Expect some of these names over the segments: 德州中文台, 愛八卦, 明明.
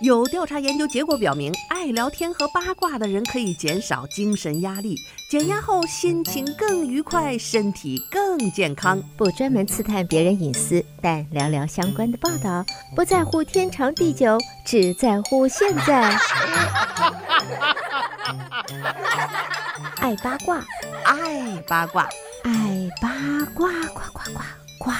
有调查研究结果表明，爱聊天和八卦的人可以减少精神压力，减压后心情更愉快，身体更健康。不专门刺探别人隐私，但聊聊相关的报道，不在乎天长地久，只在乎现在。爱八卦，爱八卦，爱八卦，呱呱呱呱。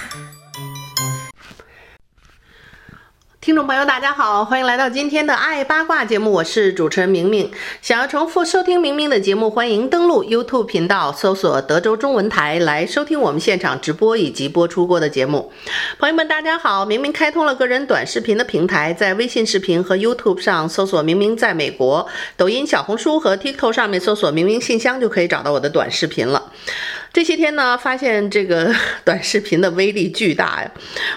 听众朋友大家好，欢迎来到今天的爱八卦节目，我是主持人明明。想要重复收听明明的节目，欢迎登录 YouTube 频道搜索德州中文台来收听我们现场直播以及播出过的节目。朋友们大家好，明明开通了个人短视频的平台，在微信视频和 YouTube 上搜索明明在美国，抖音、小红书和 TikTok 上面搜索明明信箱就可以找到我的短视频了。这些天呢，发现这个短视频的威力巨大呀！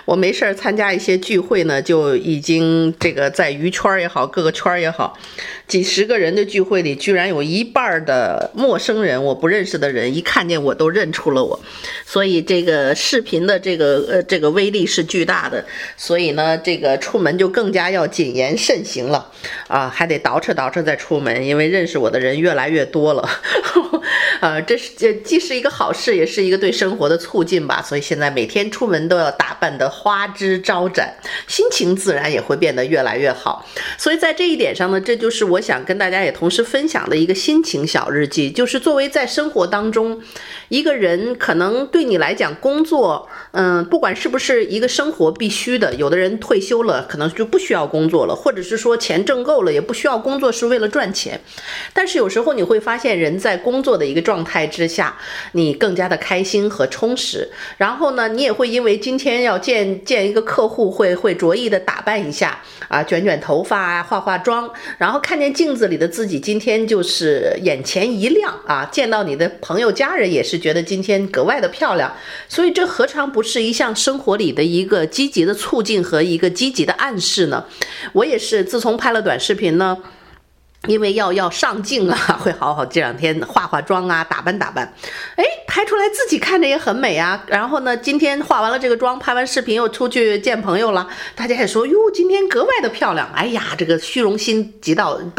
我没事参加一些聚会呢，就已经这个在娱圈也好，各个圈也好，几十个人的聚会里，居然有一半的陌生人，我不认识的人，一看见我都认出了我。所以这个视频的这个威力是巨大的。所以呢，这个出门就更加要谨言慎行了啊，还得捯饬捯饬再出门，因为认识我的人越来越多了。这既是一个好事，也是一个对生活的促进吧。所以现在每天出门都要打扮得花枝招展，心情自然也会变得越来越好。所以在这一点上呢，这就是我想跟大家也同时分享的一个心情小日记，就是作为在生活当中一个人，可能对你来讲工作不管是不是一个生活必须的，有的人退休了可能就不需要工作了，或者是说钱挣够了也不需要工作，是为了赚钱。但是有时候你会发现，人在工作的一个状态之下，你更加的开心和充实。然后呢，你也会因为今天要见一个客户，会着意的打扮一下啊，卷卷头发啊，化化妆，然后看见镜子里的自己，今天就是眼前一亮啊。见到你的朋友家人也是觉得今天格外的漂亮。所以这何尝不是一项生活里的一个积极的促进和一个积极的暗示呢？我也是自从拍了短视频呢，因为要上镜啊，会好这两天化化妆啊，打扮打扮，哎，拍出来自己看着也很美啊。然后呢，今天化完了这个妆，拍完视频又出去见朋友了，大家也说哟，今天格外的漂亮。哎呀，这个虚荣心得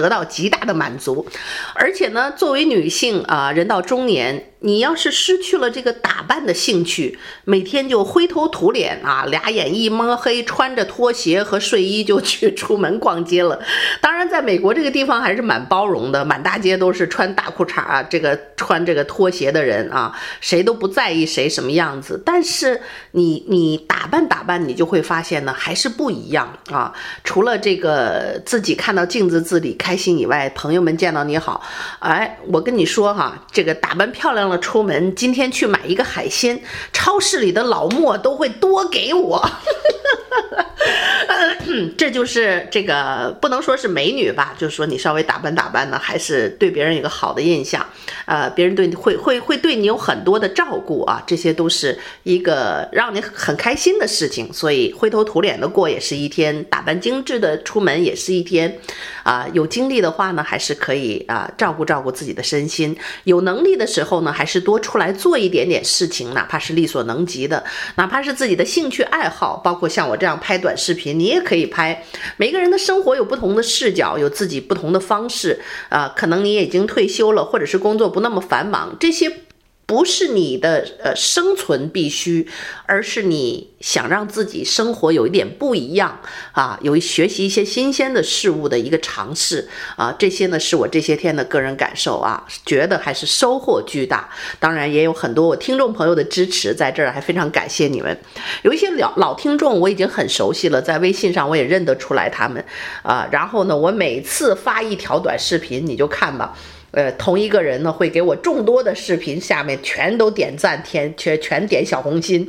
到极大的满足。而且呢，作为女性啊，人到中年，你要是失去了这个打扮的兴趣，每天就灰头土脸啊，俩眼一摸黑，穿着拖鞋和睡衣就去出门逛街了。当然在美国这个地方还是蛮包容的，满大街都是穿大裤衩啊，穿这个拖鞋的人啊，谁都不在意谁什么样子。但是你打扮打扮，你就会发现呢，还是不一样啊。除了这个自己看到镜子自己开心以外，朋友们见到你好，哎，我跟你说哈，这个打扮漂亮了出门，今天去买一个海鲜，超市里的老莫都会多给我。这就是这个不能说是美女吧，就是说你稍微打扮打扮呢，还是对别人有个好的印象，别人对你会对你有很多的照顾啊，这些都是一个让你很开心的事情。所以灰头土脸的过也是一天，打扮精致的出门也是一天啊，有精力的话呢，还是可以啊照顾自己的身心，有能力的时候呢，还是多出来做一点点事情，哪怕是力所能及的，哪怕是自己的兴趣爱好，包括像我这样拍短视频，你也可以拍。每个人的生活有不同的视角，有自己不同的方式啊，可能你也已经退休了，或者是工作不那么繁忙，这些不是你的生存必须，而是你想让自己生活有一点不一样啊，有学习一些新鲜的事物的一个尝试啊，这些呢是我这些天的个人感受啊，觉得还是收获巨大。当然也有很多我听众朋友的支持，在这儿还非常感谢你们。有一些老听众我已经很熟悉了，在微信上我也认得出来他们啊。然后呢，我每次发一条短视频，你就看吧。同一个人呢，会给我众多的视频下面全都点赞，全点小红心，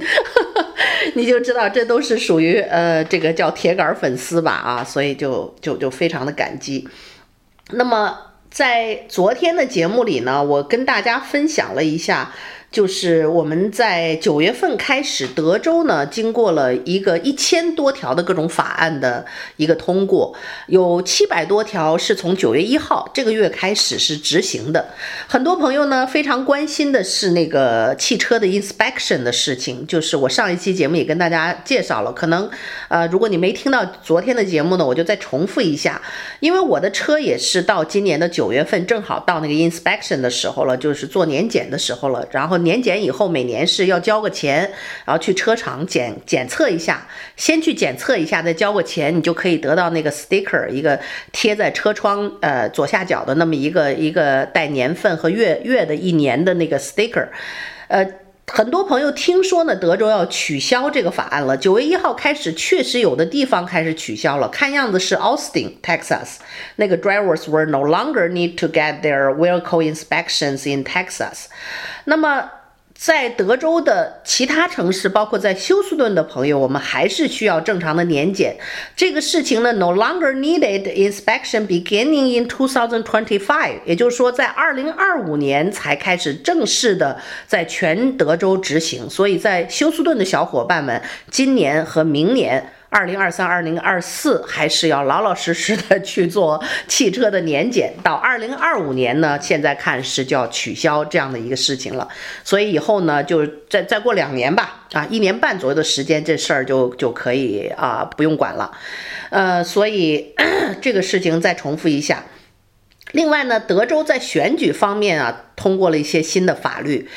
你就知道这都是属于这个叫铁杆粉丝吧啊，所以就非常的感激。那么在昨天的节目里呢，我跟大家分享了一下就是我们在9月份开始，德州呢经过了一个1000多条的各种法案的一个通过，有700多条是从9月1号这个月开始是执行的。很多朋友呢非常关心的是那个汽车的 inspection 的事情，就是我上一期节目也跟大家介绍了，可能如果你没听到昨天的节目呢，我就再重复一下，因为我的车也是到今年的9月份正好到那个 inspection 的时候了，就是做年检的时候了，然后年检以后每年是要交个钱，然后去车厂检测一下，先去检测一下再交个钱，你就可以得到那个 sticker， 一个贴在车窗左下角的那么一个带年份和月的一年的那个 sticker。很多朋友听说呢，德州要取消这个法案了。9月1号开始，确实有的地方开始取消了。看样子是 Austin, Texas， 那个 drivers will no longer need to get their vehicle inspections in Texas。 那么在德州的其他城市，包括在休斯顿的朋友，我们还是需要正常的年检。这个事情呢 ，no longer needed inspection beginning in 2025， 也就是说在2025年才开始正式的在全德州执行。所以在休斯顿的小伙伴们，今年和明年2023、2024还是要老老实实的去做汽车的年检，到2025年呢，现在看是就要取消这样的一个事情了。所以以后呢，就再过2年吧，1年半左右的时间，这事儿就可以不用管了。所以这个事情再重复一下。另外呢，德州在选举方面通过了一些新的法律，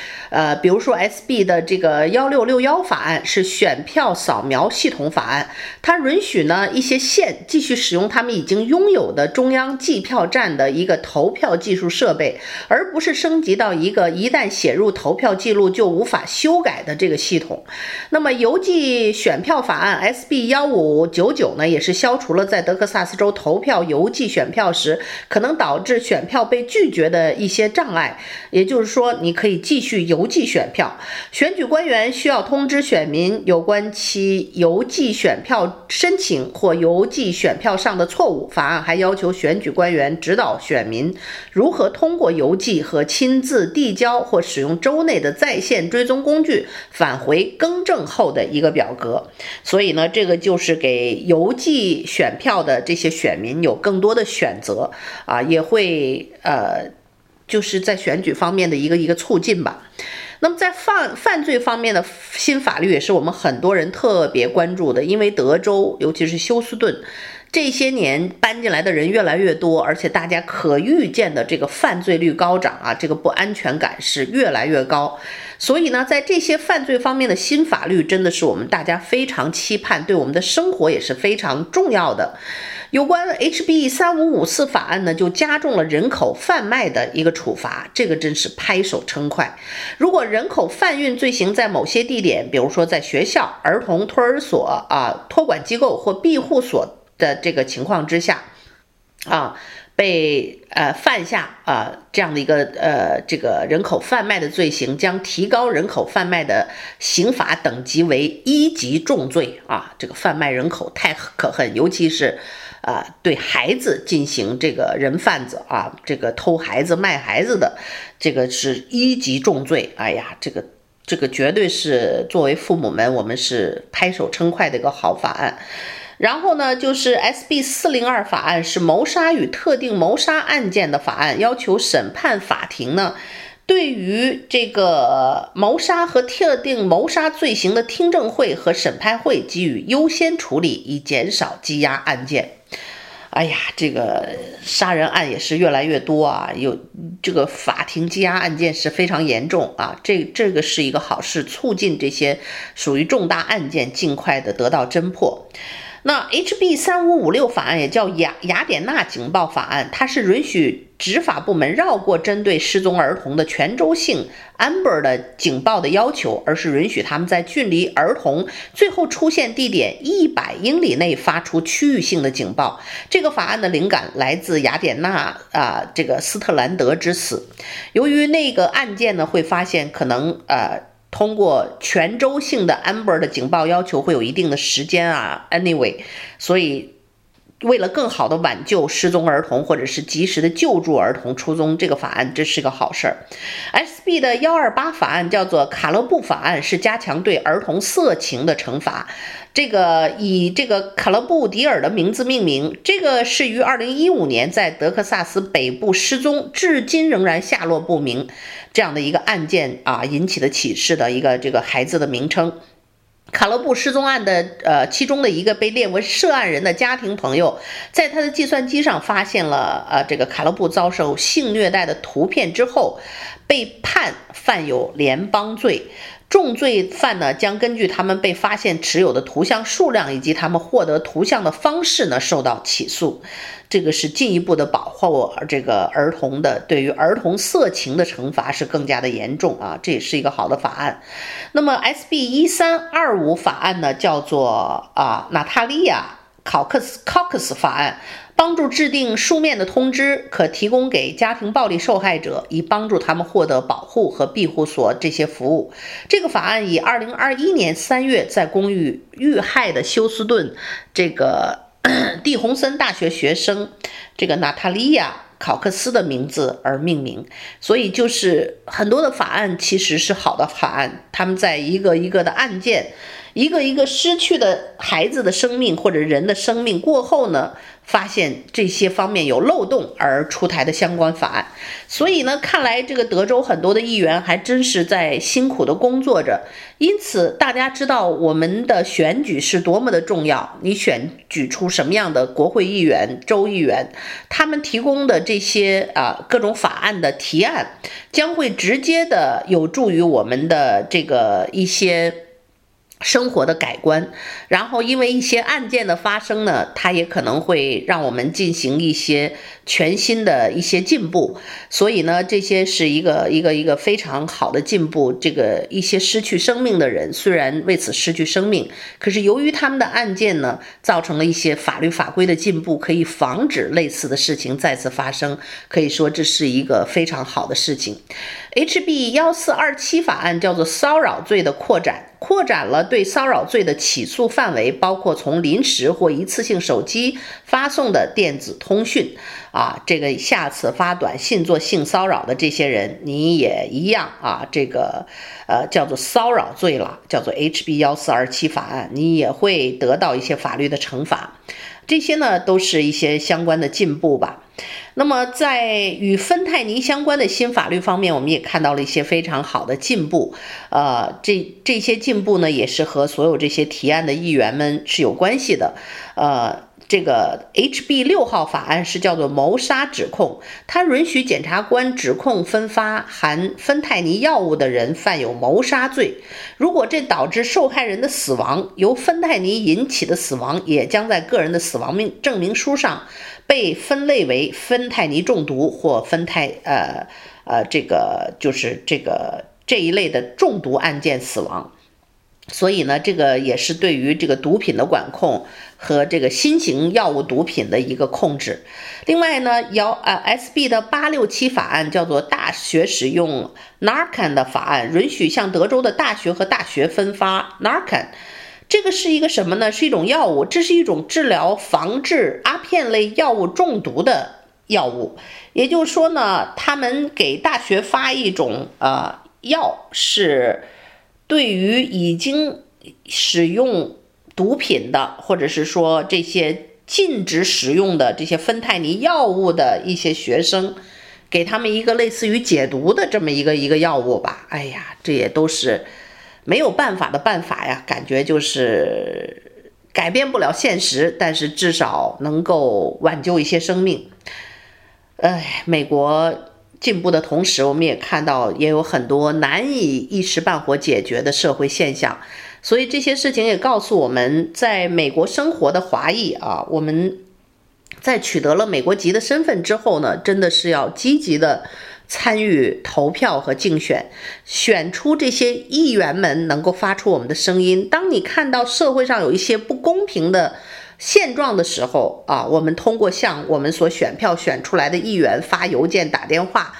比如说 SB 的这个1661法案是选票扫描系统法案，它允许呢一些县继续使用他们已经拥有的中央计票站的一个投票技术设备，而不是升级到一个一旦写入投票记录就无法修改的这个系统。那么邮寄选票法案 SB1599 呢，也是消除了在德克萨斯州投票邮寄选票时可能导致选票被拒绝的一些障碍，也就是说你可以继续邮寄选票。选举官员需要通知选民有关其邮寄选票申请或邮寄选票上的错误。法案还要求选举官员指导选民如何通过邮寄和亲自递交或使用州内的在线追踪工具返回更正后的一个表格。所以呢，这个就是给邮寄选票的这些选民有更多的选择也会就是在选举方面的一个促进吧。那么在犯罪方面的新法律也是我们很多人特别关注的，因为德州尤其是休斯顿这些年搬进来的人越来越多，而且大家可预见的这个犯罪率高涨这个不安全感是越来越高。所以呢，在这些犯罪方面的新法律真的是我们大家非常期盼，对我们的生活也是非常重要的。有关 HB 3554法案呢，就加重了人口贩卖的一个处罚，这个真是拍手称快。如果人口贩运罪行在某些地点，比如说在学校、儿童托儿所托管机构或庇护所的这个情况之下被犯下这样的一个这个人口贩卖的罪行，将提高人口贩卖的刑罚等级为1级重罪这个贩卖人口太可恨，尤其是对孩子进行这个人贩子这个偷孩子卖孩子的，这个是1级重罪。哎呀，这个绝对是作为父母们我们是拍手称快的一个好法案。然后呢，就是 SB402 法案是谋杀与特定谋杀案件的法案，要求审判法庭呢对于这个谋杀和特定谋杀罪行的听证会和审判会给予优先处理，以减少积压案件。哎呀，这个杀人案也是越来越多有这个法庭积压案件是非常严重这个是一个好事，促进这些属于重大案件尽快的得到侦破。那 HB3556 法案也叫雅典娜警报法案，它是允许执法部门绕过针对失踪儿童的全州性 Amber 的警报的要求，而是允许他们在距离儿童最后出现地点100英里内发出区域性的警报。这个法案的灵感来自雅典娜这个斯特兰德之死。由于那个案件呢，会发现可能通过全州性的 Amber 的警报要求会有一定的时间anyway， 所以为了更好的挽救失踪儿童或者是及时的救助儿童出踪这个法案，这是个好事儿。SB 的128法案叫做卡勒布法案，是加强对儿童色情的惩罚。这个以这个卡勒布迪尔的名字命名，这个是于2015年在德克萨斯北部失踪，至今仍然下落不明这样的一个案件啊引起的启示的一个这个孩子的名称。卡勒布失踪案的其中的一个被列为涉案人的家庭朋友，在他的计算机上发现了这个卡勒布遭受性虐待的图片之后，被判犯有联邦罪。重罪犯呢将根据他们被发现持有的图像数量以及他们获得图像的方式呢受到起诉。这个是进一步的保护这个儿童的，对于儿童色情的惩罚是更加的严重啊，这也是一个好的法案。那么 SB1325 法案呢叫做娜塔莉亚考克斯法案，帮助制定书面的通知，可提供给家庭暴力受害者，以帮助他们获得保护和庇护所这些服务。这个法案以2021年3月在公寓遇害的休斯顿这个蒂洪森大学学生这个娜塔莉亚考克斯的名字而命名。所以就是很多的法案其实是好的法案，他们在一个一个的案件，一个一个失去的孩子的生命或者人的生命过后呢，发现这些方面有漏洞而出台的相关法案。所以呢，看来这个德州很多的议员还真是在辛苦的工作着。因此大家知道我们的选举是多么的重要，你选举出什么样的国会议员、州议员，他们提供的这些各种法案的提案将会直接的有助于我们的这个一些生活的改观，然后因为一些案件的发生呢，它也可能会让我们进行一些全新的一些进步。所以呢，这些是一个非常好的进步。这个一些失去生命的人虽然为此失去生命，可是由于他们的案件呢，造成了一些法律法规的进步，可以防止类似的事情再次发生，可以说这是一个非常好的事情。HB1427 法案叫做骚扰罪的扩展了对骚扰罪的起诉范围，包括从临时或一次性手机发送的电子通讯这个下次发短信做性骚扰的这些人你也一样这个叫做骚扰罪了，叫做 HB1427 法案，你也会得到一些法律的惩罚。这些呢都是一些相关的进步吧。那么在与芬太尼相关的新法律方面，我们也看到了一些非常好的进步。这些进步呢也是和所有这些提案的议员们是有关系的。这个 HB6 号法案是叫做谋杀指控，它允许检察官指控分发含芬太尼药物的人犯有谋杀罪，如果这导致受害人的死亡，由芬太尼引起的死亡也将在个人的死亡证明书上被分类为芬太尼中毒或这一类的中毒案件死亡。所以呢，这个也是对于这个毒品的管控和这个新型药物毒品的一个控制。另外呢SB 的867法案叫做大学使用 Narcan 的法案，允许向德州的大学和大学分发 Narcan。这个是一个什么呢？是一种药物，这是一种治疗防治阿片类药物中毒的药物。也就是说呢，他们给大学发一种药，是对于已经使用毒品的，或者是说这些禁止使用的这些芬太尼药物的一些学生，给他们一个类似于解毒的这么一个药物吧。哎呀，这也都是没有办法的办法呀，感觉就是改变不了现实，但是至少能够挽救一些生命。美国进步的同时，我们也看到也有很多难以一时半会解决的社会现象。所以这些事情也告诉我们，在美国生活的华裔我们在取得了美国籍的身份之后呢，真的是要积极的参与投票和竞选，选出这些议员们能够发出我们的声音。当你看到社会上有一些不公平的现状的时候我们通过向我们所选票选出来的议员发邮件、打电话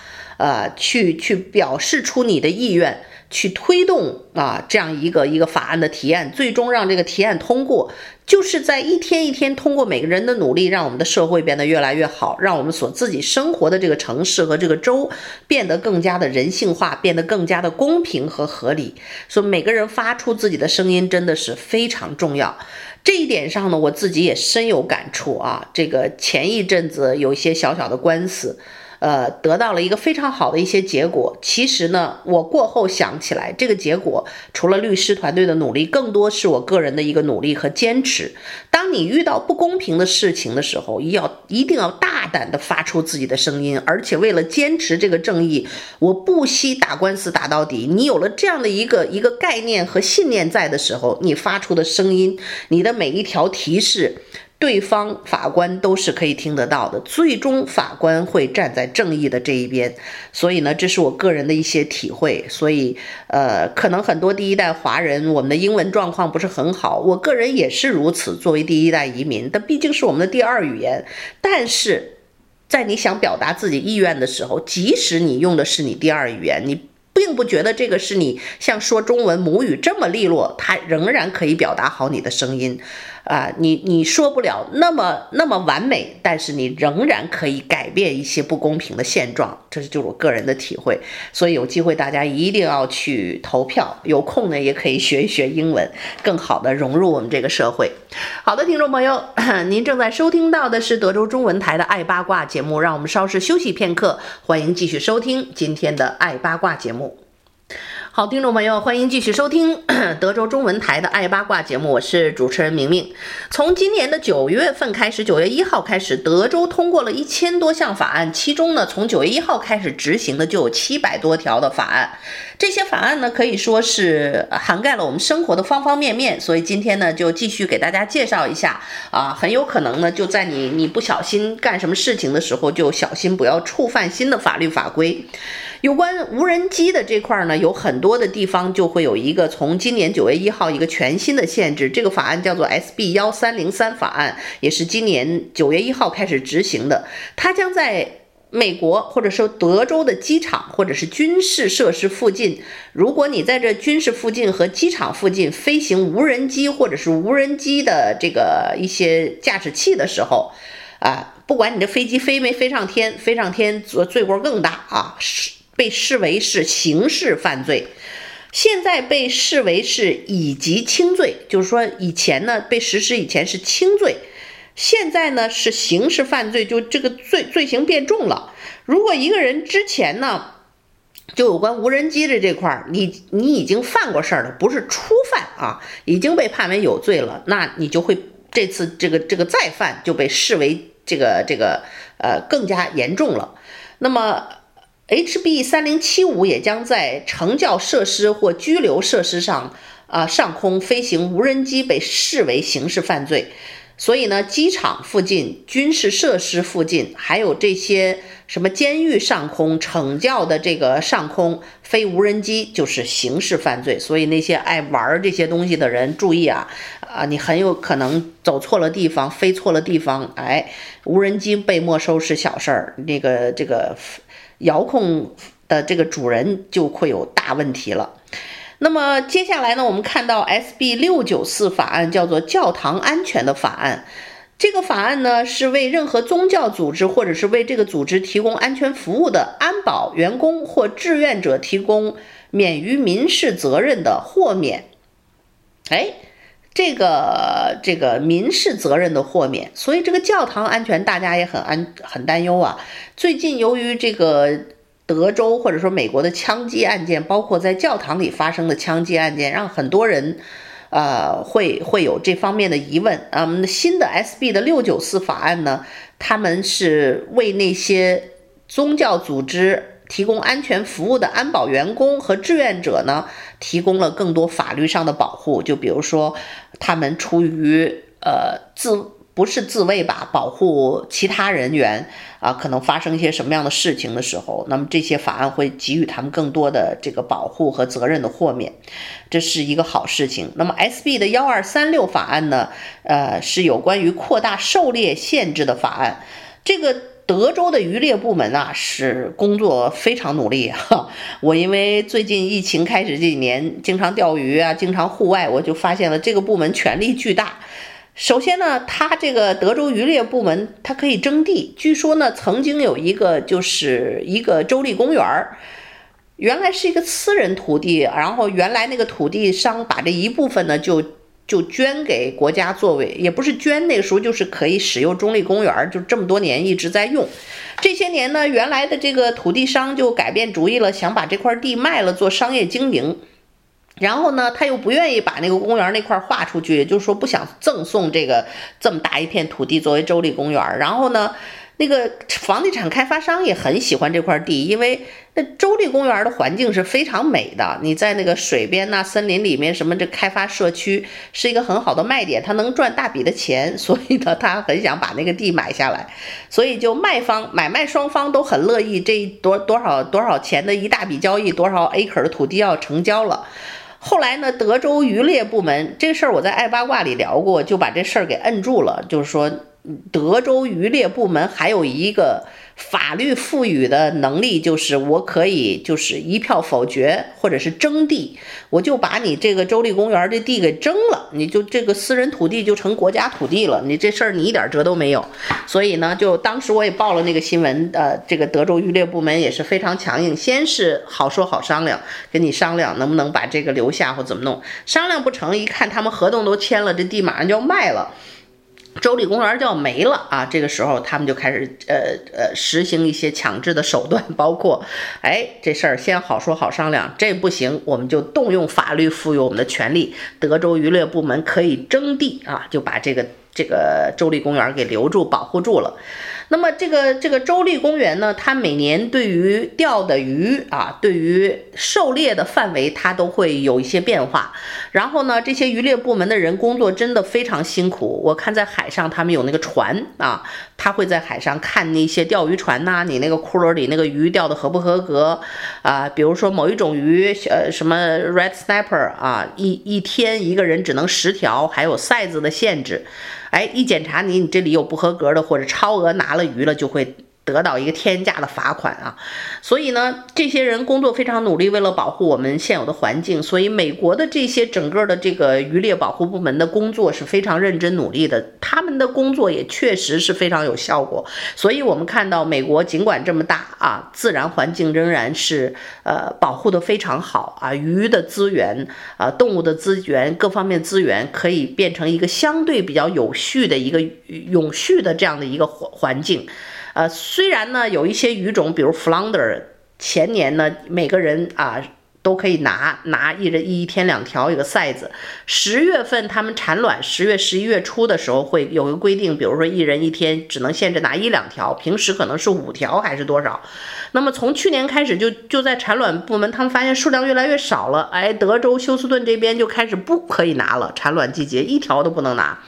去表示出你的意愿，去推动啊这样一个法案的提案，最终让这个提案通过，就是在一天一天通过每个人的努力，让我们的社会变得越来越好，让我们所自己生活的这个城市和这个州变得更加的人性化，变得更加的公平和合理。所以每个人发出自己的声音真的是非常重要。这一点上呢，我自己也深有感触啊。这个前一阵子有一些小小的官司，得到了一个非常好的一些结果。其实呢，我过后想起来，这个结果除了律师团队的努力，更多是我个人的一个努力和坚持。当你遇到不公平的事情的时候，一定要大胆的发出自己的声音，而且为了坚持这个正义，我不惜打官司打到底。你有了这样的一个概念和信念在的时候，你发出的声音，你的每一条提示，对方法官都是可以听得到的，最终法官会站在正义的这一边。所以呢，这是我个人的一些体会。所以可能很多第一代华人，我们的英文状况不是很好，我个人也是如此，作为第一代移民，但毕竟是我们的第二语言。但是在你想表达自己意愿的时候，即使你用的是你第二语言，你并不觉得这个是你像说中文母语这么利落，它仍然可以表达好你的声音啊。你说不了那么完美，但是你仍然可以改变一些不公平的现状，这是就是我个人的体会。所以有机会大家一定要去投票，有空呢也可以学一学英文，更好的融入我们这个社会。好的，听众朋友，您正在收听到的是德州中文台的爱八卦节目，让我们稍事休息片刻，欢迎继续收听今天的爱八卦节目。好，听众朋友，欢迎继续收听德州中文台的爱八卦节目，我是主持人明明。从今年的9月份开始，9月1号开始，德州通过了1000多项法案，其中呢，从9月1号开始执行的就有700多条的法案。这些法案呢，可以说是涵盖了我们生活的方方面面。所以今天呢，就继续给大家介绍一下啊，很有可能呢，就在你不小心干什么事情的时候，就小心不要触犯新的法律法规。有关无人机的这块呢，有很多的地方就会有一个从今年9月1号一个全新的限制，这个法案叫做 SB1303 法案，也是今年9月1号开始执行的。它将在美国或者说德州的机场或者是军事设施附近，如果你在这军事附近和机场附近飞行无人机或者是无人机的这个一些驾驶器的时候啊，不管你的飞机飞没飞上天，飞上天罪过更大啊，被视为是刑事犯罪。现在被视为是以及轻罪，就是说以前呢被实施以前是轻罪，现在呢是刑事犯罪，就这个罪行变重了。如果一个人之前呢就有关无人机的这块儿，你已经犯过事儿了，不是初犯啊，已经被判为有罪了，那你就会这次这个再犯就被视为这个更加严重了。那么HB3075 也将在成教设施或拘留设施上上空飞行无人机被视为刑事犯罪。所以呢，机场附近、军事设施附近，还有这些什么监狱上空、惩教的这个上空飞无人机就是刑事犯罪。所以那些爱玩这些东西的人注意啊，你很有可能走错了地方，飞错了地方，哎，无人机被没收是小事儿，这个遥控的这个主人就会有大问题了。那么接下来呢，我们看到 SB694 法案，叫做教堂安全的法案。这个法案呢，是为任何宗教组织或者是为这个组织提供安全服务的安保员工或志愿者提供免于民事责任的豁免。哎，这个民事责任的豁免，所以这个教堂安全大家也很担忧啊。最近由于这个德州或者说美国的枪击案件，包括在教堂里发生的枪击案件，让很多人会有这方面的疑问。新的 SB 的694法案呢，他们是为那些宗教组织提供安全服务的安保员工和志愿者呢，提供了更多法律上的保护。就比如说他们出于不是自卫吧，保护其他人员啊，可能发生一些什么样的事情的时候，那么这些法案会给予他们更多的这个保护和责任的豁免，这是一个好事情。那么 SB 的1236法案呢，是有关于扩大狩猎限制的法案。这个德州的渔猎部门啊，是工作非常努力哈。我因为最近疫情开始这几年，经常钓鱼啊，经常户外，我就发现了这个部门权力巨大。首先呢，它这个德州渔猎部门，它可以征地。据说呢，曾经有一个就是一个州立公园，原来是一个私人土地，然后原来那个土地商把这一部分呢就捐给国家作为，也不是捐，那个时候就是可以使用州立公园，就这么多年一直在用。这些年呢，原来的这个土地商就改变主意了，想把这块地卖了做商业经营。然后呢，他又不愿意把那个公园那块划出去，也就是说不想赠送这个这么大一片土地作为州立公园。然后呢，那个房地产开发商也很喜欢这块地，因为那州立公园的环境是非常美的，你在那个水边呐、森林里面什么，这开发社区是一个很好的卖点，他能赚大笔的钱，所以呢，他很想把那个地买下来，所以就买卖双方都很乐意，这多少钱的一大笔交易，多少 acre 的土地要成交了。后来呢，德州渔猎部门这事儿我在爱八卦里聊过，就把这事儿给摁住了，就是说。德州渔猎部门还有一个法律赋予的能力，就是我可以就是一票否决或者是征地，我就把你这个州立公园这地给征了，你就这个私人土地就成国家土地了，你这事儿你一点辙都没有。所以呢，就当时我也报了那个新闻，这个德州渔猎部门也是非常强硬，先是好说好商量，跟你商量能不能把这个留下或怎么弄，商量不成，一看他们合同都签了，这地马上就要卖了。州立公园就要没了啊！这个时候他们就开始实行一些强制的手段，包括，这事儿先好说好商量，这不行我们就动用法律赋予我们的权利，德州渔猎部门可以征地啊，就把这个州立公园给留住保护住了。那么这个州立公园呢，它每年对于钓的鱼啊，对于狩猎的范围，它都会有一些变化。然后呢，这些渔猎部门的人工作真的非常辛苦。我看在海上，他们有那个船啊，他会在海上看那些钓鱼船呐、你那个窟窿里那个鱼钓的合不合格啊？比如说某一种鱼，什么 red snapper 啊，一天一个人只能10条，还有 size 的限制。一检查你这里有不合格的或者超额拿了鱼了，就会得到一个天价的罚款啊！所以呢，这些人工作非常努力，为了保护我们现有的环境，所以美国的这些整个的这个渔猎保护部门的工作是非常认真努力的，他们的工作也确实是非常有效果。所以我们看到美国尽管这么大啊，自然环境仍然是保护的非常好啊，鱼的资源啊，动物的资源，各方面资源可以变成一个相对比较有序的一个永续的这样的一个环境。虽然呢有一些鱼种，比如 flounder， 前年呢每个人啊都可以拿一天2条一个 size。10月份他们产卵，10月11月初的时候会有个规定，比如说一人一天只能限制拿1-2条，平时可能是5条还是多少。那么从去年开始就在产卵部门，他们发现数量越来越少了，德州休斯顿这边就开始不可以拿了，产卵季节1条都不能拿。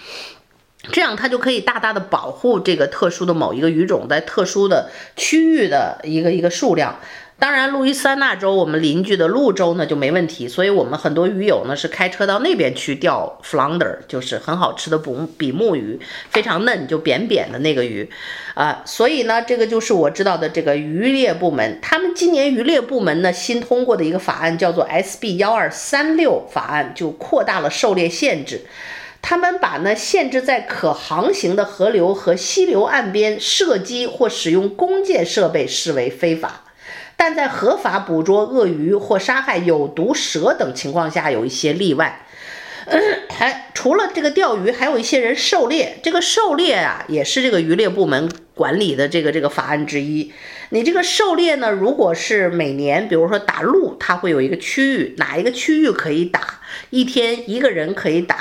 这样它就可以大大的保护这个特殊的某一个鱼种在特殊的区域的一个数量。当然路易斯安那州我们邻居的路州呢就没问题，所以我们很多鱼友呢是开车到那边去钓 flounder， 就是很好吃的比目鱼，非常嫩就扁扁的那个鱼啊。所以呢，这个就是我知道的这个渔猎部门，他们今年渔猎部门呢新通过的一个法案叫做 SB1236 法案，就扩大了狩猎限制。他们把呢限制在可航行的河流和溪流岸边射击或使用弓箭设备视为非法，但在合法捕捉鳄鱼或杀害有毒蛇等情况下有一些例外。除了这个钓鱼，还有一些人狩猎。这个狩猎啊，也是这个渔猎部门管理的这个法案之一。你这个狩猎呢，如果是每年，比如说打鹿，它会有一个区域，哪一个区域可以打，一天一个人可以打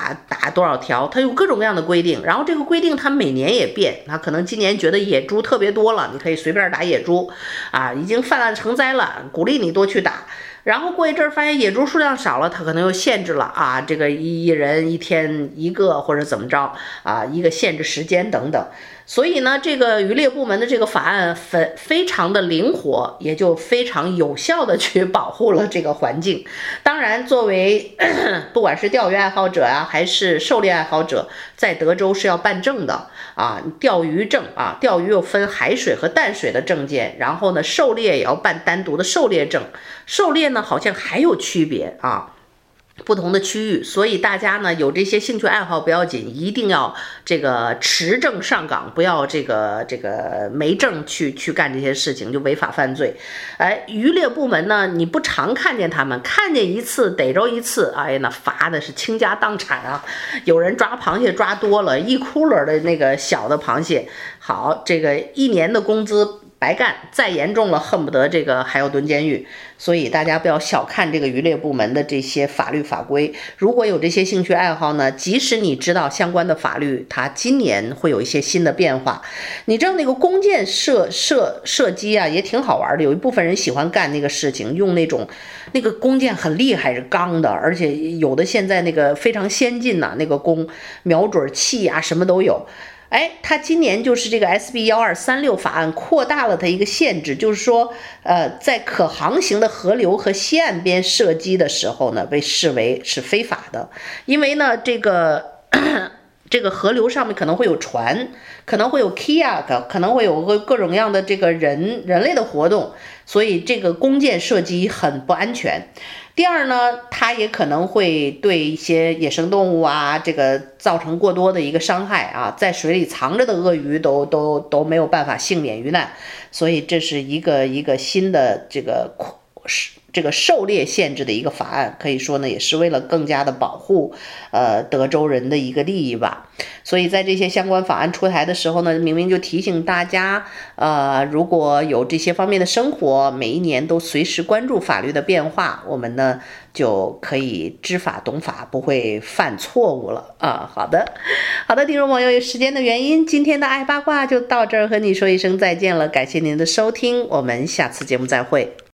多少条，它有各种各样的规定。然后这个规定它每年也变，它可能今年觉得野猪特别多了，你可以随便打野猪啊，已经泛滥成灾了，鼓励你多去打。然后过一阵发现野猪数量少了，它可能又限制了啊，这个一人一天一个或者怎么着啊，一个限制时间等等。所以呢，这个渔猎部门的这个法案非常的灵活，也就非常有效的去保护了这个环境。当然，作为不管是钓鱼爱好者啊，还是狩猎爱好者，在德州是要办证的啊，钓鱼证啊，钓鱼又分海水和淡水的证件，然后呢，狩猎也要办单独的狩猎证。狩猎呢，好像还有区别啊。不同的区域，所以大家呢有这些兴趣爱好不要紧，一定要这个持证上岗，不要这个没证去干这些事情，就违法犯罪。哎，渔猎部门呢，你不常看见他们，看见一次逮着一次，哎呀，那罚的是倾家荡产啊！有人抓螃蟹抓多了，一窟窿的那个小的螃蟹，好，这个一年的工资。白干，再严重了，恨不得这个还要蹲监狱。所以大家不要小看这个渔猎部门的这些法律法规。如果有这些兴趣爱好呢，即使你知道相关的法律，它今年会有一些新的变化。你知道那个弓箭射击啊，也挺好玩的。有一部分人喜欢干那个事情，用那种那个弓箭很厉害，是钢的，而且有的现在那个非常先进呐、那个弓瞄准器啊，什么都有。哎，他今年就是这个 SB1236 法案扩大了它一个限制，就是说，在可航行的河流和西岸边射击的时候呢，被视为是非法的，因为呢，这个河流上面可能会有船，可能会有 kayak， 可能会有各种样的这个人类的活动，所以这个弓箭射击很不安全。第二呢，它也可能会对一些野生动物啊，这个造成过多的一个伤害啊，在水里藏着的鳄鱼都没有办法幸免于难，所以这是一个新的这个狩猎限制的一个法案，可以说呢，也是为了更加的保护德州人的一个利益吧。所以在这些相关法案出台的时候呢，明明就提醒大家，如果有这些方面的生活，每一年都随时关注法律的变化，我们呢就可以知法懂法，不会犯错误了啊。好的，听众朋友，由于时间的原因，今天的爱八卦就到这儿，和你说一声再见了，感谢您的收听，我们下次节目再会。